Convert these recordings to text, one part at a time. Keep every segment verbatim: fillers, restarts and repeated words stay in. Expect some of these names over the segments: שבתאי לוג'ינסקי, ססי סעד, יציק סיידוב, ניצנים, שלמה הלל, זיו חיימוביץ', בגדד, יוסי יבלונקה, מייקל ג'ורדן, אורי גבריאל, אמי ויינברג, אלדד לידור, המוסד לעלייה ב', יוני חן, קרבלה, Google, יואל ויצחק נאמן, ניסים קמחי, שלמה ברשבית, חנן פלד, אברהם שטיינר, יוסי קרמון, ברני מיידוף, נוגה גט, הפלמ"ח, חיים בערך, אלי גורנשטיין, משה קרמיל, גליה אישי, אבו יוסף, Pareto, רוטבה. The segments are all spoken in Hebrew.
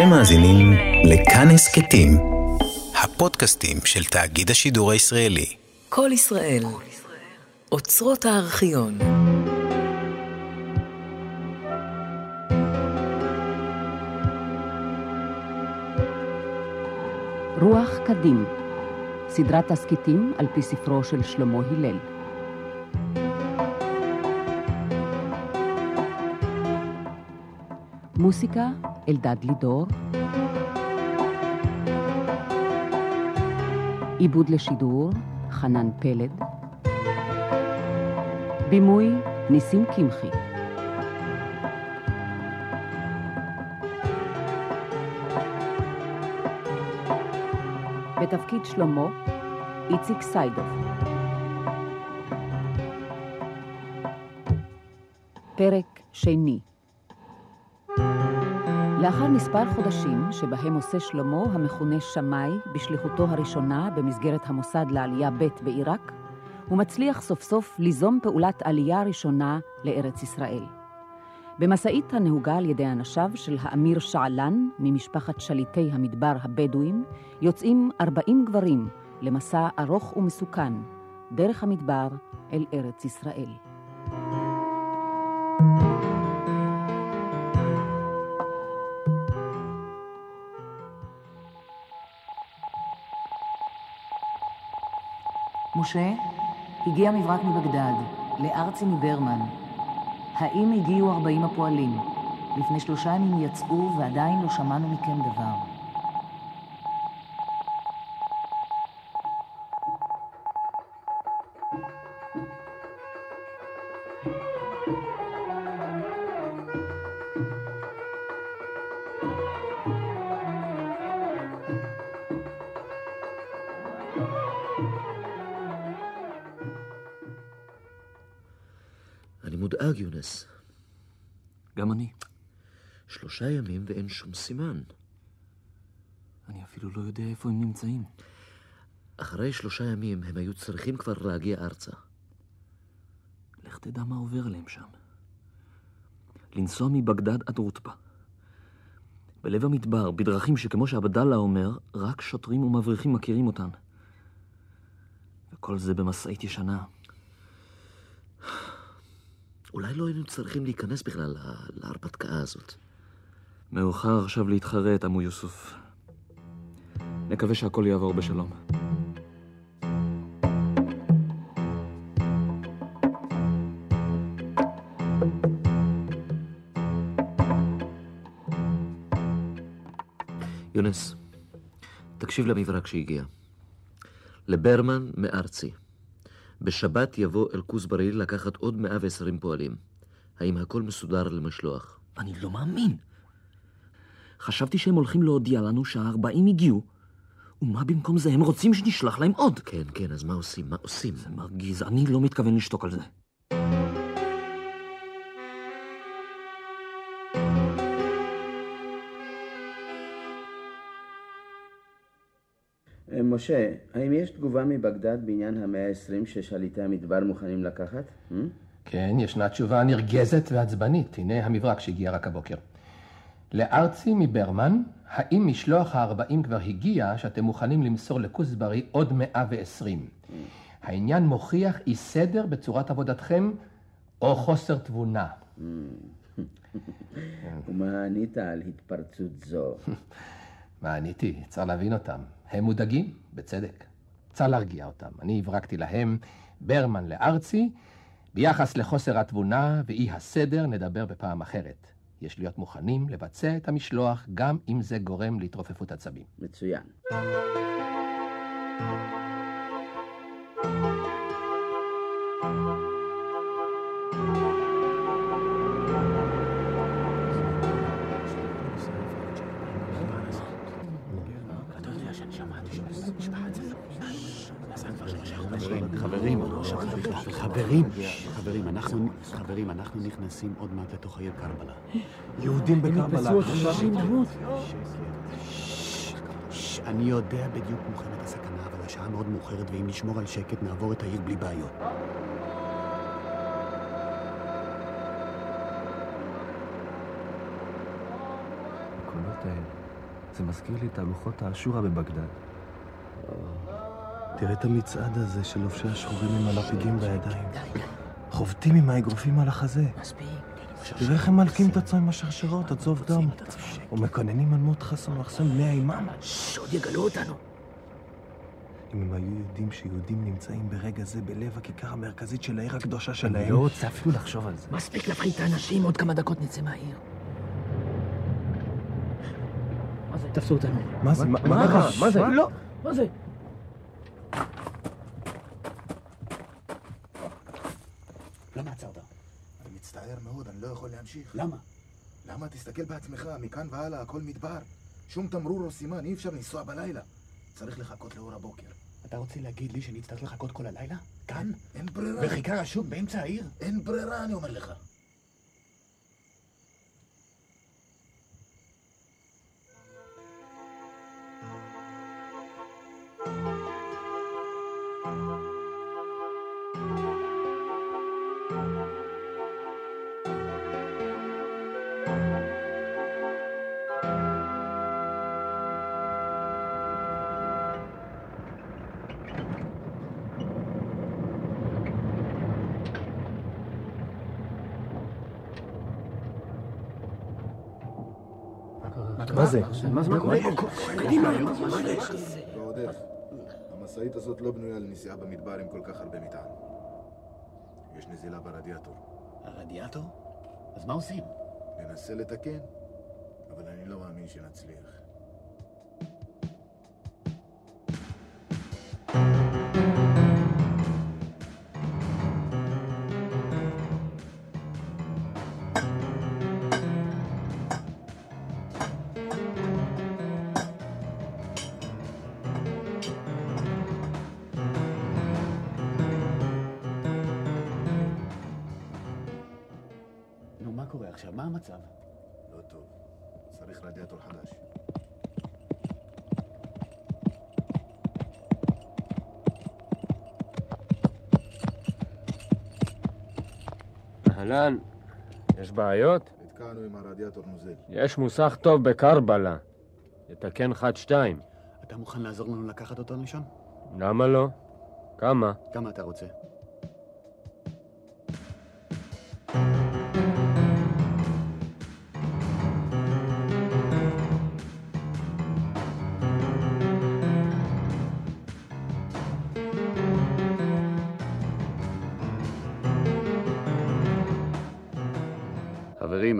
אתם מאזינים לכאן הסקטים, הפודקאסטים של תאגיד השידור הישראלי. כל ישראל, אוצרות הארכיון. רוח קדים, סדרת הסקטים על פי ספרו של שלמה הלל. מוסיקה אלדד לידור, עיבוד לשידור חנן פלד, בימוי ניסים קמחי. בתפקיד שלמה, יציק סיידוב. פרק שני. לאחר מספר חודשים שבהם עושה שלמה המכונה שמאי בשליחותו הראשונה במסגרת המוסד לעלייה ב' בעיראק, הוא מצליח סוף סוף ליזום פעולת עלייה ראשונה לארץ ישראל. במסעית הנהוגה על ידי אנשיו של האמיר שעלן ממשפחת שליטי המדבר הבדואים, יוצאים ארבעים גברים למסע ארוך ומסוכן, דרך המדבר אל ארץ ישראל. משה, הגיע מברק מבגדד, לארצי מברמן. האם הגיעו ארבעים הפועלים? לפני שלושה ימים יצאו ועדיין לא שמענו מכם דבר. מודאג, יונס. גם אני. שלושה ימים ואין שום סימן. אני אפילו לא יודע איפה הם נמצאים. אחרי שלושה ימים הם היו צריכים כבר להגיע ארצה. לך תדע מה עובר להם שם. לנסוע מבגדד עד רוטבה. בלב המדבר, בדרכים שכמו שעבדאללה אומר, רק שוטרים ומבריחים מכירים אותן. וכל זה במסעית ישנה. אולי לא היינו צריכים להיכנס בכלל להרפתקה הזאת. מאוחר עכשיו להתחרט, אמו יוסוף. נקווה שהכל יעבור בשלום. יונס, תקשיב למברק שהגיע. לברמן מארצי. בשבת יבוא אל כוסבריל לקחת עוד מאה ועשרים פועלים. האם הכל מסודר למשלוח? אני לא מאמין. חשבתי שהם הולכים להודיע לנו שהארבעים הגיעו, ומה במקום זה? הם רוצים שנשלח להם עוד. כן, כן, אז מה עושים? מה עושים? זה מרגיז, אני לא מתכוון לשתוק על זה. משה, האם יש תגובה מבגדד בעניין המאה ה-עשרים ששליטי המדבר מוכנים לקחת? כן, ישנה תשובה נרגזת ועצבנית. הנה המברק שהגיע רק הבוקר. לארצי מברמן, האם משלוח ה-ארבעים כבר הגיע שאתם מוכנים למסור לכוסברי עוד מאה ועשרים? העניין מוכיח אי סדר בצורת עבודתכם או חוסר תבונה. ומה ענית על התפרצות זו? מה עניתי? צריך להבין אותם. הם מודאגים, בצדק. צריך להרגיע אותם. אני הברקתי להם ברמן לארצי. ביחס לחוסר התבונה ואי הסדר נדבר בפעם אחרת. יש להיות מוכנים לבצע את המשלוח גם אם זה גורם להתרופפות עצבים. מצוין. חברים, אנחנו חברים, אנחנו נכנסים עוד מעט לתוך העיר קרבלה. יהודים בקרבלה. אני יודע בדיוק מוכנת הסכנה, אבל השעה מאוד מאוחרת, ואם נשמור על שקט נעבור את העיר בלי בעיות. הקולות האלה. זה מזכיר לי את תהלוכות האשורה בבגדד. תראה את המצעד הזה של לובשי השחורים עם הלפידים בידיים. חובטים עם האגרופים על החזה. תראה איך הם מלקים את עצמם עם השרשרות, עצוב דם. ומקוננים על מות חסן מחסם מאה אימם. שעוד יגלו אותנו. אם הם היו יודעים שיהודים נמצאים ברגע זה בלב הכיכר המרכזית של העיר הקדושה שלהם... אני לא רוצה אפילו לחשוב על זה. מספיק להפחיד את האנשים, עוד כמה דקות נצא מהעיר. מה זה? תפסו אותנו. מה זה? מה? מה זה? לא! מה זה? למה עצרת? אני מצטער מאוד, אני לא יכול להמשיך. למה? למה? תסתכל בעצמך, מכאן והלאה הכל מדבר. שום תמרור או סימן, אי אפשר לנסוע בלילה. צריך לחכות לאור הבוקר. אתה רוצה להגיד לי שנצטרך לחכות כל הלילה? כאן? אין ברירה. בחיקר השוק באמצע העיר? אין ברירה, אני אומר לך. מה זה? מה זה? מה קורה? קדימה, מה זה? ועודף, המסעית הזאת לא בנויה לנסיעה במדבר עם כל כך הרבה מטען. יש נזילה ברדיאטור. הרדיאטור? אז מה עושים? ננסה לתקן, אבל אני לא מאמין שנצליח. אהלן, יש בעיות? התקענו עם הרדיאטור נוזל. יש מוסך טוב בקרבלה. יתקן חד שתיים. אתה מוכן לעזור לנו לקחת אותו ראשון? למה לא? כמה? כמה אתה רוצה?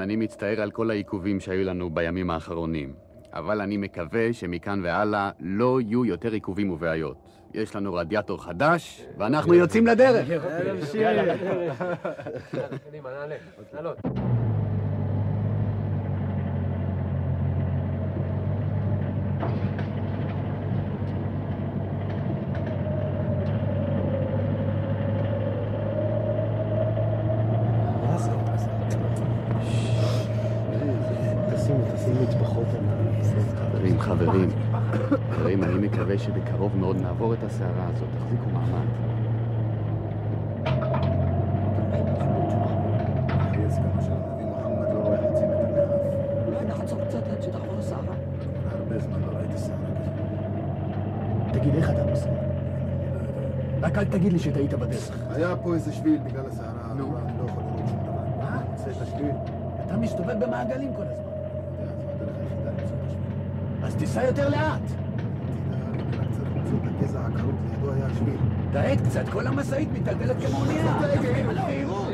אני מצטער על כל העיכובים שהיו לנו בימים האחרונים, אבל אני מקווה שמכאן והלאה לא יהיו יותר עיכובים ובעיות. יש לנו רדיאטור חדש, ואנחנו יוצאים לדרך. שבקרוב מאוד נעבור את הסערה הזאת, תחזיקו מעמד. אחרי הסכמה של הנביא מוחמד לא רואה חצי מטר מהאף. אולי נחצור קצת עד שתחבור הסערה. הרבה זמן לא ראיתי סערה כזאת. תגיד, איך אתה נוסע? רק אל תגיד לי שתהיית בדרך. היה פה איזה שביל בגלל הסערה. נו. אני לא יכול לראות שום דבר. מה? זה את השביל. אתה מסתובב במעגלים כל הזמן. זה הדרך היחידה למצוא את השביל. אז תיסע יותר לאט. הגזע הקרות לידו היה השביל. דעת קצת, כל המסעית מתגלגלת כמו אונייה. תגעים על העירות.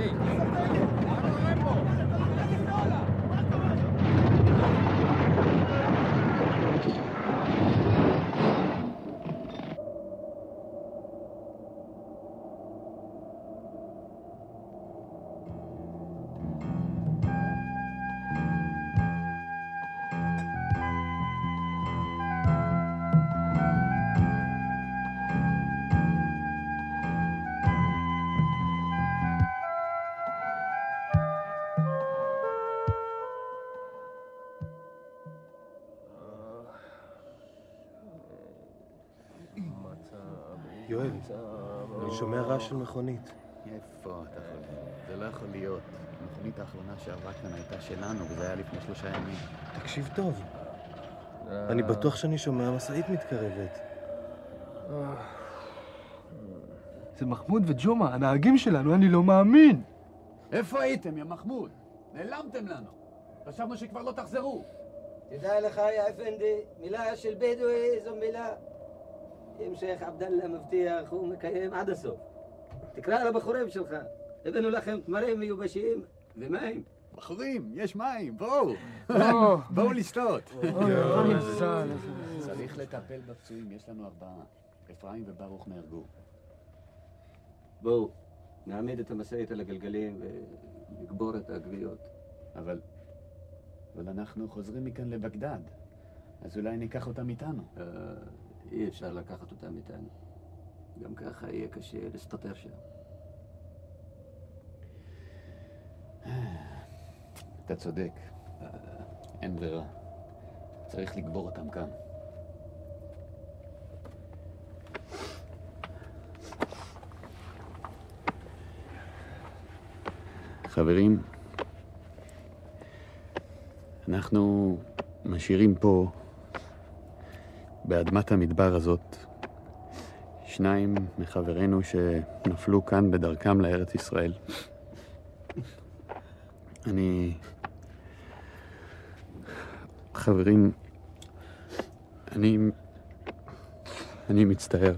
אני שומע רעש של מכונית. איפה אתה חושב? זה לא יכול להיות. המכונית האחרונה שעברה כאן הייתה שלנו, וזה היה לפני שלושה ימים. תקשיב טוב. אני בטוח שאני שומע משאית מתקרבת. זה מחמוד וג'ומא, הנהגים שלנו, אני לא מאמין. איפה הייתם, יא מחמוד? נעלמתם לנו. חשבנו שכבר לא תחזרו. תדע לך, יא אפנדי, מילה של בדואי זו מילה. אם שייך עבדאללה מבטיח, הוא מקיים עד הסוף. תקרא לבחורים שלך. הבאנו לכם תמרים מיובשים ומים. בחורים, יש מים, בואו. בואו לשתות. צריך לטפל בפצועים, יש לנו ארבעה. אפרים וברוך נהרגו. בואו, נעמיד את המשאית על הגלגלים ונגבור את העגביות. אבל... אבל אנחנו חוזרים מכאן לבגדד. אז אולי ניקח אותם איתנו. אי אפשר לקחת אותם איתנו. גם ככה יהיה קשה להסתתר שם. אתה צודק. אין ברירה. צריך לגבור אותם כאן. חברים, אנחנו משאירים פה, באדמת המדבר הזאת, שניים מחברינו שנפלו כאן בדרכם לארץ ישראל. אני... חברים, אני... אני מצטער.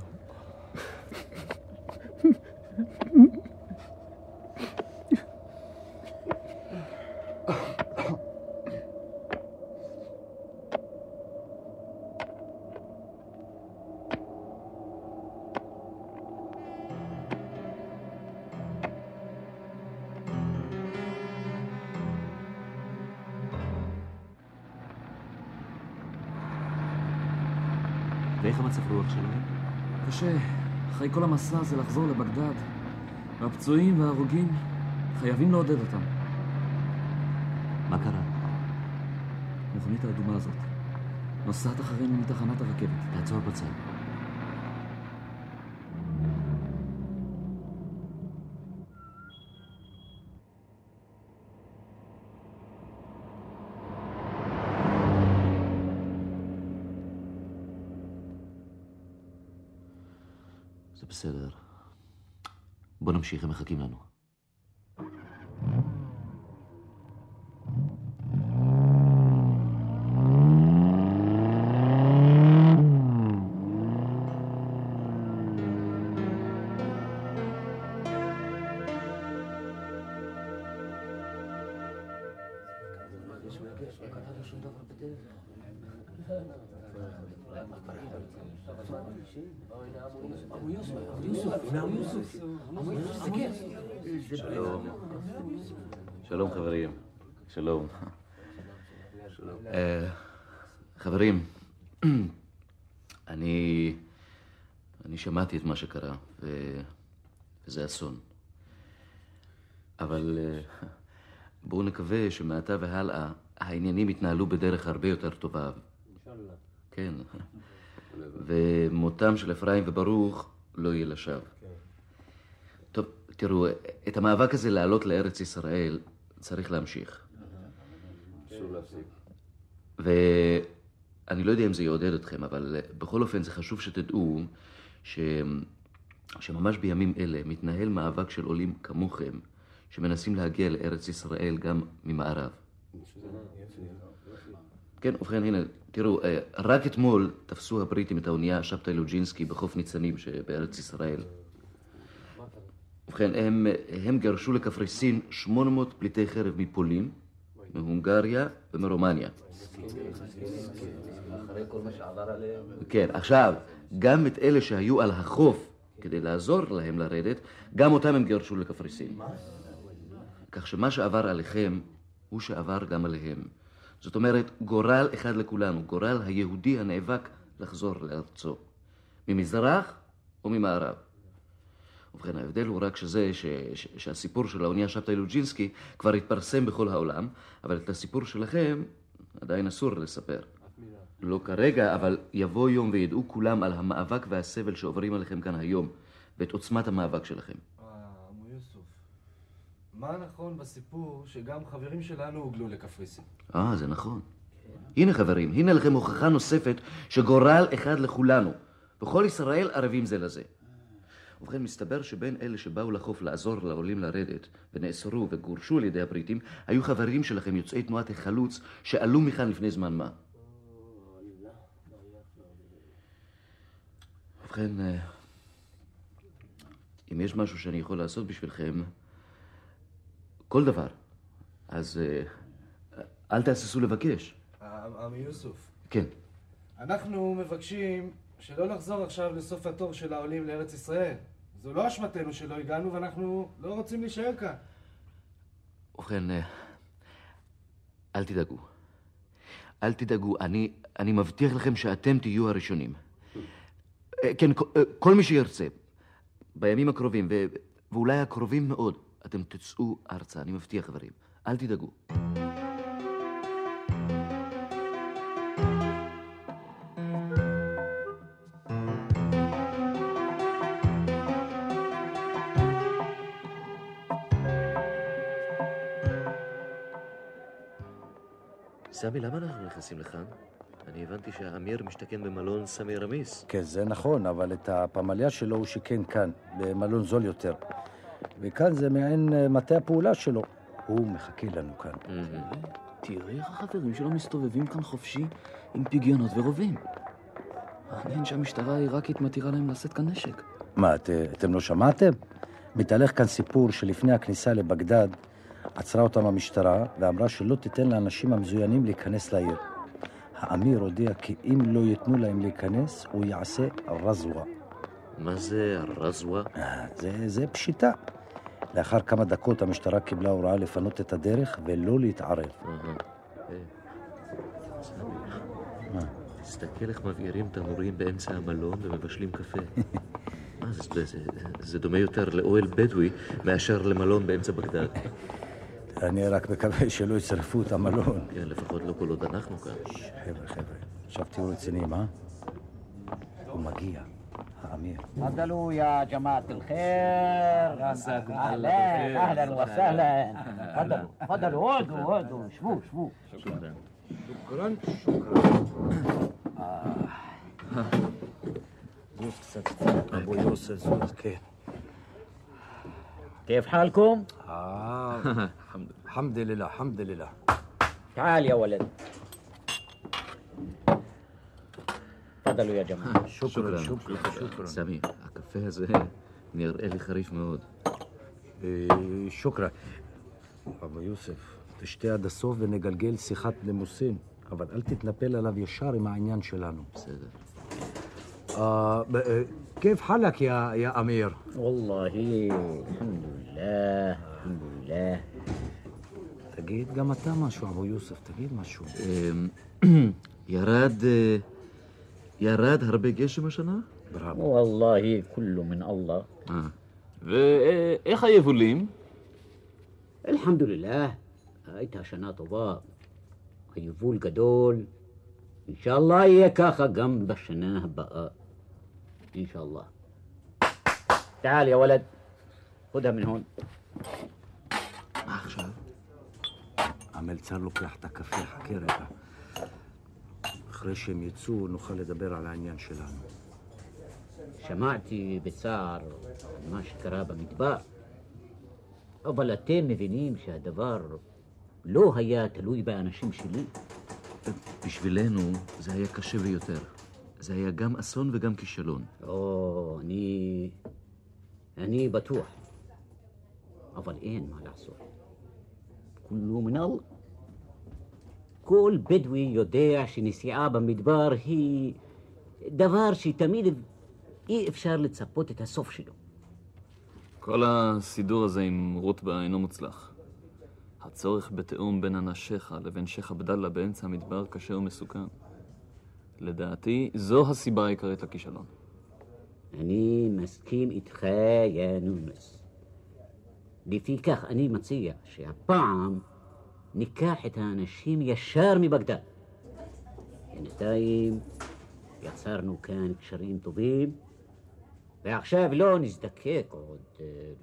כל המסע זה לחזור לבגדד, והפצועים וההרוגים חייבים לעודד אותם. מה קרה? המכונית האדומה הזאת נוסעת אחרינו מתחנת הרכבת. תעצור בצד. בסדר. בוא נמשיך, הם מחכים לנו. שלום. שלום חברים. שלום. חברים, אני אני שמעתי את מה שקרה, וזה אסון. אבל בואו נקווה שמעתה והלאה העניינים יתנהלו בדרך הרבה יותר טובה. כן. ומותם של אפרים וברוך לא יהיה לשווא. טוב, תראו, את המאבק הזה לעלות לארץ ישראל צריך להמשיך. ואני לא יודע אם זה יעודד אתכם, אבל בכל אופן זה חשוב שתדעו ש... שממש בימים אלה מתנהל מאבק של עולים כמוכם שמנסים להגיע לארץ ישראל גם ממערב. כן, ובכן, הנה, תראו, רק אתמול תפסו הבריטים את האונייה שבתאי לוג'ינסקי בחוף ניצנים שבארץ ישראל. ובכן, הם, הם גרשו לקפריסין שמונה מאות פליטי חרב מפולין, מהונגריה ומרומניה. כן, עכשיו, גם את אלה שהיו על החוף כדי לעזור להם לרדת, גם אותם הם גרשו לקפריסין. כך שמה שעבר עליכם הוא שעבר גם עליהם. זאת אומרת, גורל אחד לכולנו, גורל היהודי הנאבק לחזור לארצו, ממזרח או ממערב. ובכן, ההבדל הוא רק שזה, ש, ש, שהסיפור של האונייה שבתאי לוג'ינסקי כבר התפרסם בכל העולם, אבל את הסיפור שלכם עדיין אסור לספר. לא כרגע, אבל יבוא יום וידעו כולם על המאבק והסבל שעוברים עליכם כאן היום, ואת עוצמת המאבק שלכם. מה נכון בסיפור שגם חברים שלנו הוגלו לקפריסין? אה, זה נכון. הנה חברים, הנה לכם הוכחה נוספת שגורל אחד לכולנו. בכל ישראל ערבים זה לזה. ובכן, מסתבר שבין אלה שבאו לחוף לעזור לעולים לרדת, ונאסרו וגורשו על ידי הבריטים, היו חברים שלכם יוצאי תנועת החלוץ שעלו מכאן לפני זמן מה. ובכן, אם יש משהו שאני יכול לעשות בשבילכם, כל דבר, אז אל תהססו לבקש. עמי יוסוף. כן. אנחנו מבקשים שלא לחזור עכשיו לסוף התור של העולים לארץ ישראל. זו לא אשמתנו שלא הגענו ואנחנו לא רוצים להישאר כאן. ובכן, אל תדאגו. אל תדאגו, אני, אני מבטיח לכם שאתם תהיו הראשונים. כן, כל מי שירצה, בימים הקרובים, ו, ואולי הקרובים מאוד, אתם תצאו ארצה, אני מבטיח חברים. אל תדאגו. סמי, למה אנחנו נכנסים לכאן? אני הבנתי שהאמיר משתכן במלון סמי רמיס. כן, זה נכון, אבל את הפמליה שלו הוא שיקן כאן, במלון זול יותר. וכאן זה מעין מטה הפעולה שלו. הוא מחכה לנו כאן. תראה איך החברים שלו מסתובבים כאן חופשי עם פיגיונות ורובים. מעניין שהמשטרה העיראקית מתירה להם לשאת כאן נשק. מה, אתם לא שמעתם? מתהלך כאן סיפור שלפני הכניסה לבגדד עצרה אותם המשטרה ואמרה שלא תיתן לאנשים המזוינים להיכנס לעיר. האמיר הודיע כי אם לא יתנו להם להיכנס, הוא יעשה רזווה. מה זה הרזווה? זה, זה פשיטה. לאחר כמה דקות המשטרה קיבלה הוראה לפנות את הדרך ולא להתערב. תסתכל איך מבעירים תנורים באמצע המלון ומבשלים קפה. זה דומה יותר לאוהל בדואי מאשר למלון באמצע בגדד. אני רק מקווה שלא יצרפו את המלון. כן, לפחות לא כל עוד אנחנו כאן. חבר'ה, חבר'ה, עכשיו תהיו רציניים, אה? הוא מגיע, האמיר. עדלו, יא ג'מעת אל-חיר. אהלן, אהלן וסהלן. עדלו, עדלו, עודו, עודו. שבו, שבו. שוקרן. שוקרן, שוקרן. גוף קצת קצת, אבו יוסף, כן. كيف حالكم؟ آه الحمد لله الحمد لله الحمد لله تعال يا ولد تفضلوا يا جماعة شكرا شكرا شكرا سمير الكافيه هذا نراه لي خريف مؤد شكرا ابو يوسف تشتهي هذا السوف ونجلجل سيحه لموسين אבל אל תתנפל עליו ישר עם העניין שלנו. בסדר. كيف حالك يا يا أمير؟ والله الحمد لله الحمد لله. تجيد جام انت مشو ابو يوسف تجيد مشو يراد يراد هربي جشم السنه؟ والله كله من الله. اه وايه خايفولين؟ الحمد لله هايتها سنه طوبه خيفول جدول ان شاء الله يا كخا جنب السنه بقى ان شاء الله. تعال يا ولد خدها من هون. עכשיו עמלת לוקח את הקפה, חכה רגע. אחרי שהם יצאו נוכל לדבר על העניין שלנו. שמעתי בצער מה שקרה במדבר, אבל אתם מבינים שהדבר לא היה תלוי באנשים שלי. בשבילנו זה היה קשה ביותר. זה היה גם אסון וגם כישלון. או, אני... אני בטוח. אבל אין מה לעשות. כולו מנל. כל בדואי יודע שנסיעה במדבר היא דבר שתמיד אי אפשר לצפות את הסוף שלו. כל הסידור הזה עם רוטבה אינו מוצלח. הצורך בתאום בין אנשיך לבין שייח עבדאללה באמצע המדבר קשה ומסוכן. לדעתי, זו הסיבה העיקרית לכישלון. אני מסכים איתך, יא נונס. לפי כך אני מציע שהפעם ניקח את האנשים ישר מבגדד. בינתיים יצרנו כאן קשרים טובים, ועכשיו לא נזדקק עוד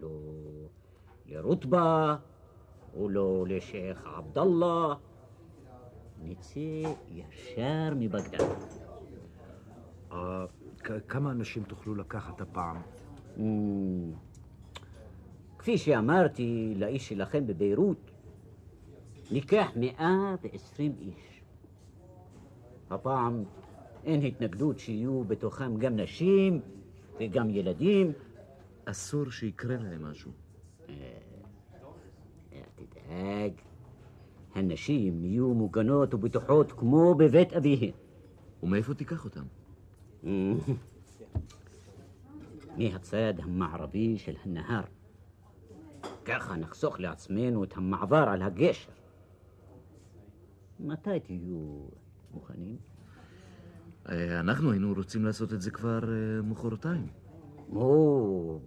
לא לרוטבה ולא לשייח עבדאללה. נצא ישר מבגדד. כמה אנשים תוכלו לקחת הפעם? כפי שאמרתי לאיש שלכם בביירות, ניקח מאה ועשרים איש. הפעם אין התנגדות שיהיו בתוכם גם נשים וגם ילדים. אסור שיקרה להם משהו. תדאג, הנשים יהיו מוגנות ובטוחות כמו בבית אביהן. ומאיפה תיקח אותם? מהצד המערבי של הנהר. ככה נחסוך לעצמנו את המעבר על הגשר. מתי תהיו מוכנים? אנחנו היינו רוצים לעשות את זה כבר מחרתיים. או,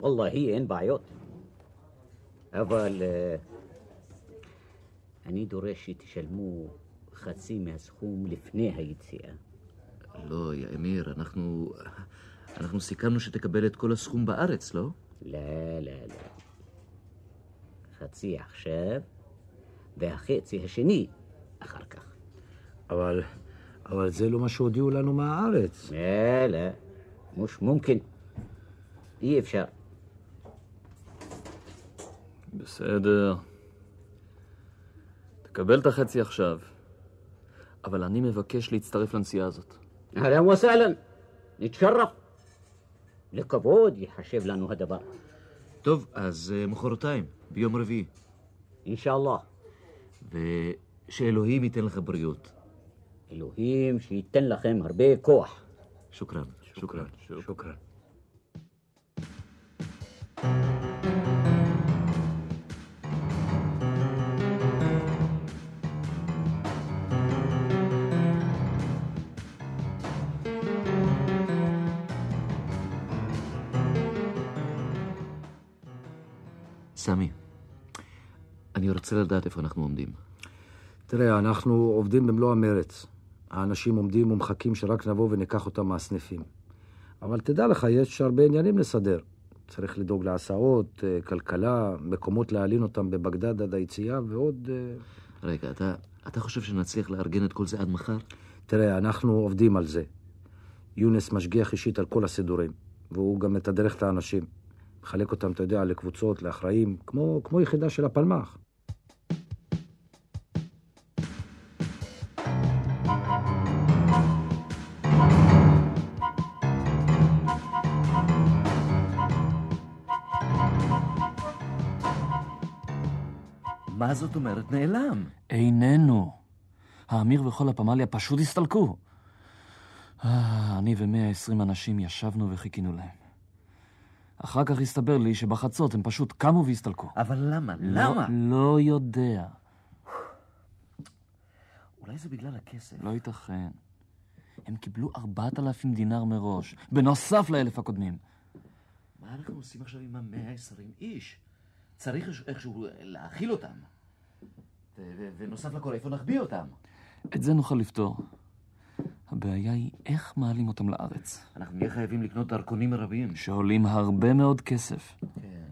ולהי אין בעיות. אבל אני דורש שתשלמו חצי מהסכום לפני היציאה. לא, יא אמיר, אנחנו... אנחנו סיכמנו שתקבל את כל הסכום בארץ, לא? לא, לא, לא. חצי עכשיו, והחצי השני אחר כך. אבל... אבל זה לא מה שהודיעו לנו מהארץ. לא, לא. מוש מומכן. אי אפשר. בסדר. תקבל את החצי עכשיו. אבל אני מבקש להצטרף לנסיעה הזאת. אהלן וסהלן. נתשרף. לכבוד יחשב לנו הדבר. טוב, אז מחרתיים, ביום רביעי. אינשאללה. ושאלוהים ייתן לך בריאות. אלוהים שייתן לכם הרבה כוח. שוקרן, שוקרן, שוקרן. סמי, אני רוצה לדעת איפה אנחנו עומדים. תראה, אנחנו עובדים במלוא המרץ. האנשים עומדים ומחכים שרק נבוא וניקח אותם מהסניפים. אבל תדע לך, יש הרבה עניינים לסדר. צריך לדאוג להסעות, כלכלה, מקומות להעלין אותם בבגדד עד היציאה ועוד... רגע, אתה, אתה חושב שנצליח לארגן את כל זה עד מחר? תראה, אנחנו עובדים על זה. יונס משגיח אישית על כל הסידורים, והוא גם מתדרך את האנשים. מחלק אותם, אתה יודע, לקבוצות, לאחראים, כמו, כמו יחידה של הפלמ"ח. מה זאת אומרת נעלם? איננו. האמיר וכל הפמליה פשוט הסתלקו. אה, אני ו-מאה ועשרים אנשים ישבנו וחיכינו להם. אחר כך הסתבר לי שבחצות הם פשוט קמו והסתלקו. אבל למה? למה? לא יודע. אולי זה בגלל הכסף. לא ייתכן. הם קיבלו ארבעת אלפים דינר מראש, בנוסף לאלף הקודמים. מה אנחנו עושים עכשיו עם ה-מאה ועשרים איש? צריך איכשהו להאכיל אותם. ונוסף לכל, איפה נחביא אותם? את זה נוכל לפתור. הבעיה היא איך מעלים אותם לארץ. אנחנו נהיה חייבים לקנות דרכונים רבים. שעולים הרבה מאוד כסף. כן.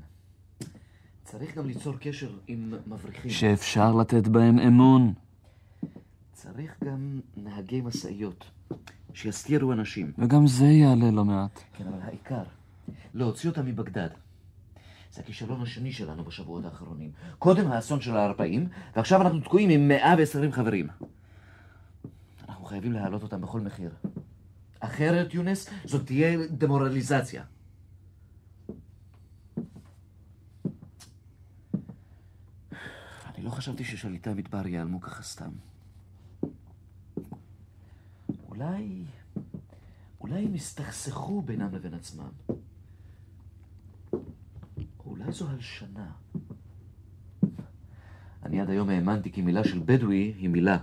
צריך גם ליצור קשר עם מבריחים. שאפשר לתת בהם אמון. צריך גם נהגי משאיות, שיסתירו אנשים. וגם זה יעלה לא מעט. כן, אבל העיקר, להוציא אותם מבגדד. זה הכישלון השני שלנו בשבועות האחרונים. קודם האסון של הארבעים, ועכשיו אנחנו תקועים עם מאה ועשרים חברים. אנחנו חייבים להעלות אותם בכל מחיר. אחרת, יונס, זאת תהיה דמורליזציה. אני לא חשבתי ששליטה מדבר יעלמו ככה סתם. אולי... אולי הם הסתכסכו בינם לבין עצמם. אולי זו הלשנה. אני עד היום האמנתי כי מילה של בדואי היא מילה.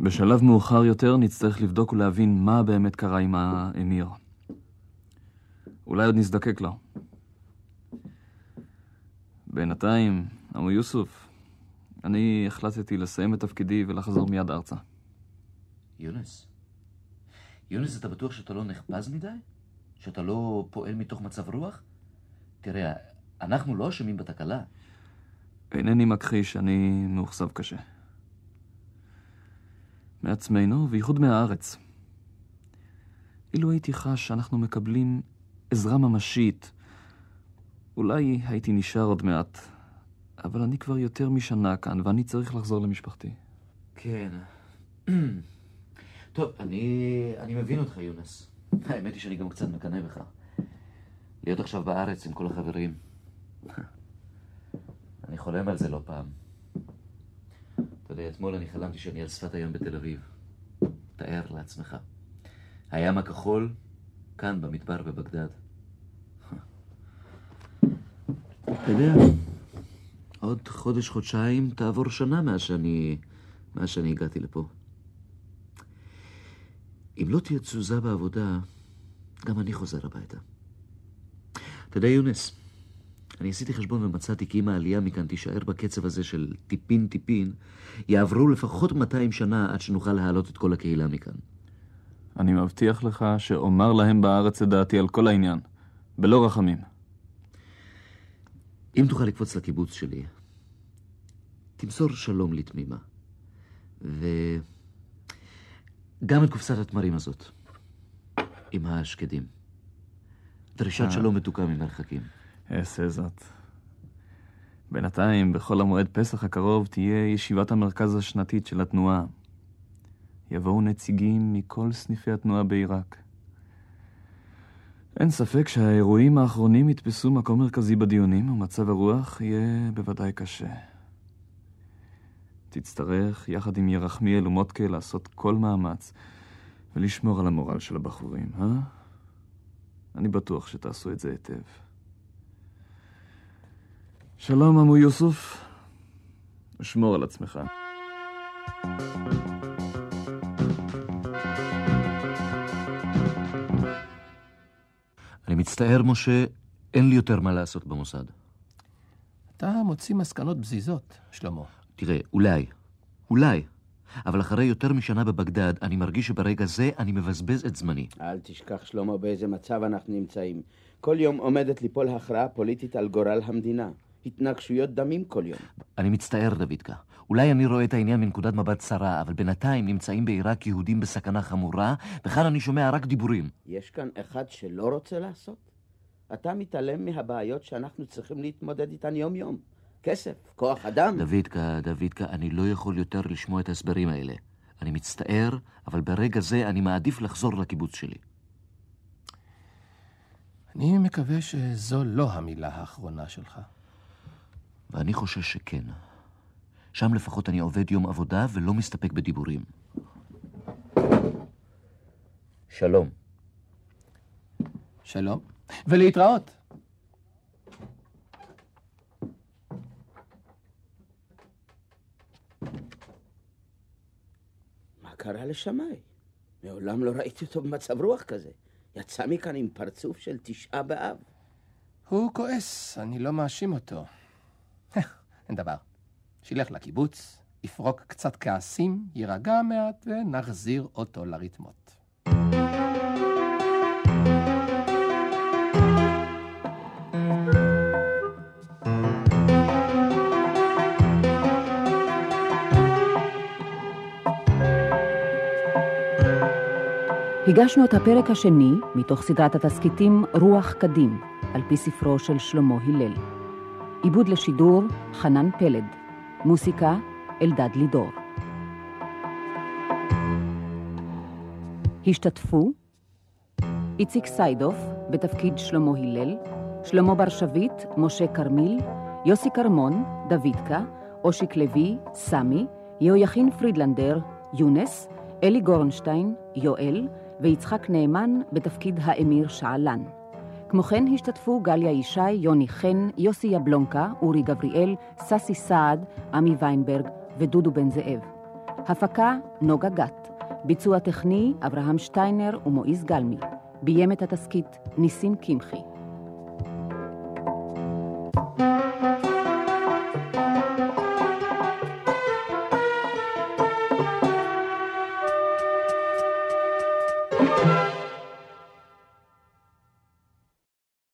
בשלב מאוחר יותר נצטרך לבדוק ולהבין מה באמת קרה עם האמיר. אולי עוד נזדקק לו. בינתיים, אמו יוסוף, אני החלטתי לסיים את תפקידי ולחזור מיד ארצה. יונס. יונס, אתה בטוח שאתה לא נחפז מדי? שאתה לא פועל מתוך מצב רוח? תראה, אנחנו לא אשמים בתקלה. אינני מכחיש, אני מאוכזב קשה. מעצמנו, וייחוד מהארץ. אילו הייתי חש שאנחנו מקבלים עזרה ממשית, אולי הייתי נשאר עוד מעט, אבל אני כבר יותר משנה כאן, ואני צריך לחזור למשפחתי. כן. טוב, אני, אני מבין אותך, יונס. האמת היא שאני גם קצת מקנא בך. להיות עכשיו בארץ עם כל החברים. אני חולם על זה לא פעם. אתה יודע, אתמול אני חלמתי שאני על שפת הים בתל אביב. תאר לעצמך. הים הכחול, כאן במדבר בבגדד. אתה יודע, עוד חודש, חודשיים, תעבור שנה מה שאני, מה שאני הגעתי לפה. אם לא תהיה תזוזה בעבודה, גם אני חוזר הביתה. אתה יודע, יונס, אני עשיתי חשבון ומצאתי כי אם העלייה מכאן תישאר בקצב הזה של טיפין-טיפין, יעברו לפחות מאתיים שנה עד שנוכל להעלות את כל הקהילה מכאן. אני מבטיח לך שאומר להם בארץ את דעתי על כל העניין, בלא רחמים. אם תוכל לקפוץ לקיבוץ שלי, תמסור שלום לתמימה, וגם את קופסת התמרים הזאת, עם השקדים. דרישת שלום מתוקה ממרחקים. אעשה זאת. בינתיים, בכל המועד פסח הקרוב, תהיה ישיבת המרכז השנתית של התנועה. יבואו נציגים מכל סניפי התנועה בעיראק. אין ספק שהאירועים האחרונים יתפסו מקום מרכזי בדיונים, ומצב הרוח יהיה בוודאי קשה. תצטרך, יחד עם ירחמיאל ומודקה, לעשות כל מאמץ ולשמור על המורל של הבחורים, אה? אני בטוח שתעשו את זה היטב. שלום, אמו יוסוף. שמור על עצמך. אני מצטער, משה, אין לי יותר מה לעשות במוסד. אתה מוציא מסקנות בזיזות, שלמה. תראה, אולי, אולי, אבל אחרי יותר משנה בבגדד, אני מרגיש שברגע זה אני מבזבז את זמני. אל תשכח, שלמה, באיזה מצב אנחנו נמצאים. כל יום עומדת ליפול הכרעה פוליטית על גורל המדינה. התנגשויות דמים כל יום. אני מצטער, דודקה. אולי אני רואה את העניין מנקודת מבט צרה, אבל בינתיים נמצאים בעיראק יהודים בסכנה חמורה, וכאן אני שומע רק דיבורים. יש כאן אחד שלא רוצה לעשות? אתה מתעלם מהבעיות שאנחנו צריכים להתמודד איתן יום-יום. כסף, כוח אדם. דודקה, דודקה, אני לא יכול יותר לשמוע את ההסברים האלה. אני מצטער, אבל ברגע זה אני מעדיף לחזור לקיבוץ שלי. אני מקווה שזו לא המילה האחרונה שלך. ואני חושש שכן. שם לפחות אני עובד יום עבודה ולא מסתפק בדיבורים. שלום. שלום. ולהתראות. מה קרה לשמי? מעולם לא ראיתי אותו במצב רוח כזה. יצא מכאן עם פרצוף של תשעה באב. הוא כועס, אני לא מאשים אותו. אין דבר. שילך לקיבוץ, יפרוק קצת כעסים, יירגע מעט ונחזיר אותו לרתמות. הגשנו את הפרק השני מתוך סדרת התסקיטים רוח קדים, על פי ספרו של שלמה הלל. עיבוד לשידור חנן פלד, מוסיקה אלדד לידור. השתתפו יציק סיידוב בתפקיד שלמה הלל, שלמה ברשבית, משה קרמיל, יוסי קרמון, דודקה, אושי כלבי, סמי, יהו יחין פרידלנדר, יונס, אלי גורנשטיין, יואל ויצחק נאמן בתפקיד האמיר שעלן. כמו כן השתתפו גליה אישי, יוני חן, יוסי יבלונקה, אורי גבריאל, ססי סעד, אמי ויינברג ודודו בן זאב. הפקה נוגה גט. ביצוע טכני אברהם שטיינר ומועיז גלמי. ביים את התסקית ניסים קמחי.